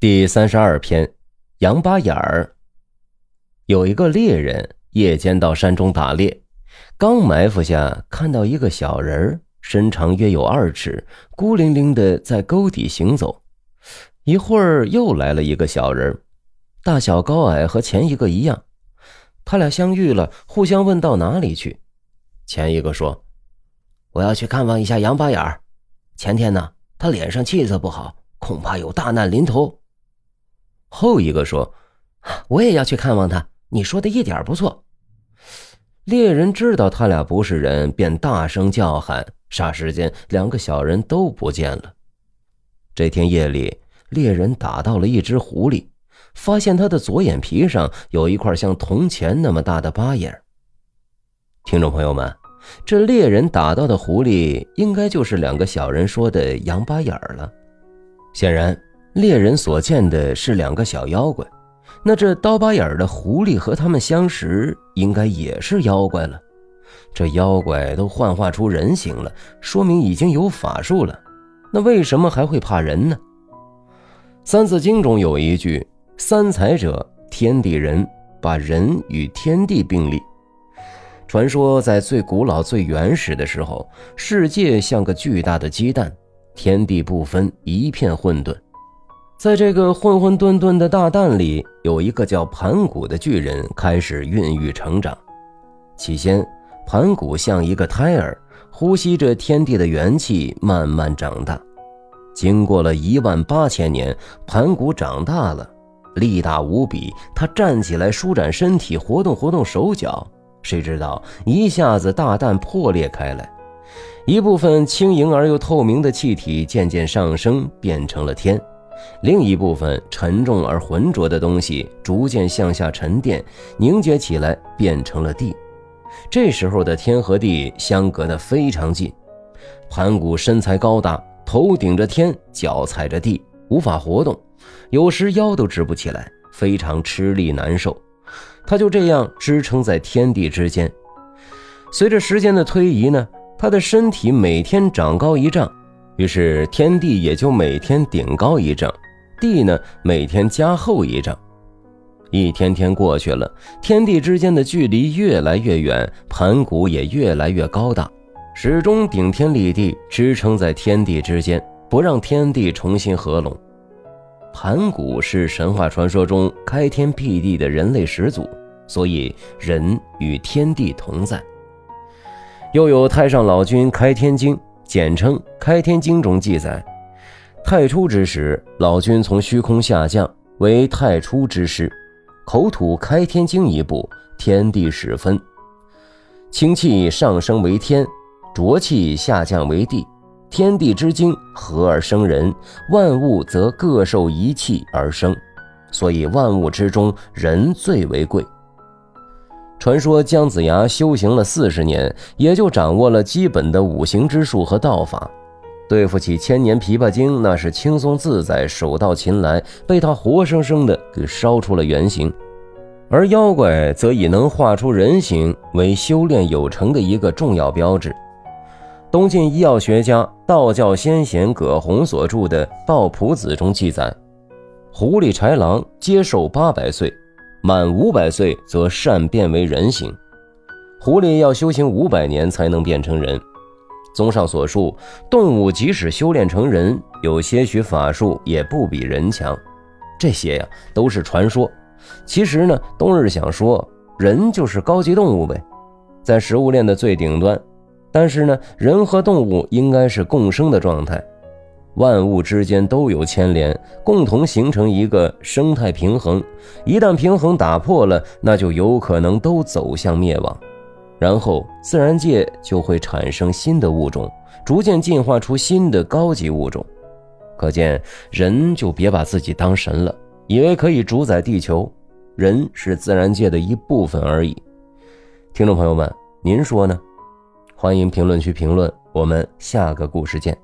第32篇，羊八眼儿。有一个猎人夜间到山中打猎，刚埋伏下看到一个小人，身长约有2尺，孤零零的在沟底行走。一会儿又来了一个小人，大小高矮和前一个一样。他俩相遇了，互相问到哪里去。前一个说，我要去看望一下羊八眼儿，前天呢他脸上气色不好，恐怕有大难临头。后一个说，我也要去看望他，你说的一点不错。猎人知道他俩不是人，便大声叫喊，霎时间两个小人都不见了。这天夜里，猎人打到了一只狐狸，发现他的左眼皮上有一块像铜钱那么大的疤眼。听众朋友们，这猎人打到的狐狸应该就是两个小人说的羊八眼了。显然猎人所见的是两个小妖怪，那这刀疤眼的狐狸和他们相识，应该也是妖怪了。这妖怪都幻化出人形了，说明已经有法术了，那为什么还会怕人呢？三字经中有一句，三才者天地人，把人与天地并立。传说在最古老最原始的时候，世界像个巨大的鸡蛋，天地不分，一片混沌。在这个混混沌沌的大蛋里，有一个叫盘古的巨人开始孕育成长。起先盘古像一个胎儿，呼吸着天地的元气慢慢长大。经过了18000年，盘古长大了，力大无比，他站起来舒展身体，活动活动手脚，谁知道一下子大蛋破裂开来，一部分轻盈而又透明的气体渐渐上升变成了天，另一部分沉重而浑浊的东西逐渐向下沉淀，凝结起来变成了地。这时候的天和地相隔得非常近，盘古身材高大，头顶着天，脚踩着地，无法活动，有时腰都直不起来，非常吃力难受。他就这样支撑在天地之间。随着时间的推移呢，他的身体每天长高1丈，于是天地也就每天顶高1丈，地呢每天加厚1丈。一天天过去了，天地之间的距离越来越远，盘古也越来越高大，始终顶天立地，支撑在天地之间，不让天地重新合拢。盘古是神话传说中开天辟地的人类始祖，所以人与天地同在。又有太上老君开天经，简称开天经中记载，太初之时，老君从虚空下降，为太初之师，口吐开天经一部，天地始分，清气上升为天，浊气下降为地，天地之精，合而生人，万物则各受一气而生，所以万物之中，人最为贵。传说姜子牙修行了40年，也就掌握了基本的五行之术和道法，对付起1000年琵琶精，那是轻松自在，手到擒来，被他活生生的给烧出了原形。而妖怪则以能画出人形为修炼有成的一个重要标志。东晋医药学家道教先贤葛洪所著的《抱朴子》中记载，狐狸豺狼皆寿800岁，满500岁则善变为人形。狐狸要修行500年才能变成人。综上所述，动物即使修炼成人，有些许法术也不比人强。这些呀，都是传说。其实呢，冬日想说，人就是高级动物呗，在食物链的最顶端。但是呢，人和动物应该是共生的状态，万物之间都有牵连，共同形成一个生态平衡，一旦平衡打破了，那就有可能都走向灭亡，然后自然界就会产生新的物种，逐渐进化出新的高级物种。可见人就别把自己当神了，以为可以主宰地球，人是自然界的一部分而已。听众朋友们，您说呢？欢迎评论区评论，我们下个故事见。